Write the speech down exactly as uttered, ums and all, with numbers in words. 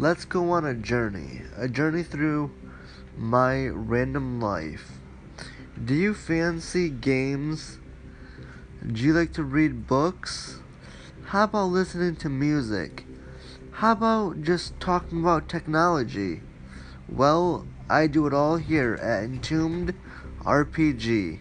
Let's go on a journey, a journey through my random life. Do you fancy games? Do you like to read books? How about listening to music? How about just talking about technology? Well, I do it all here at Entombed R P G.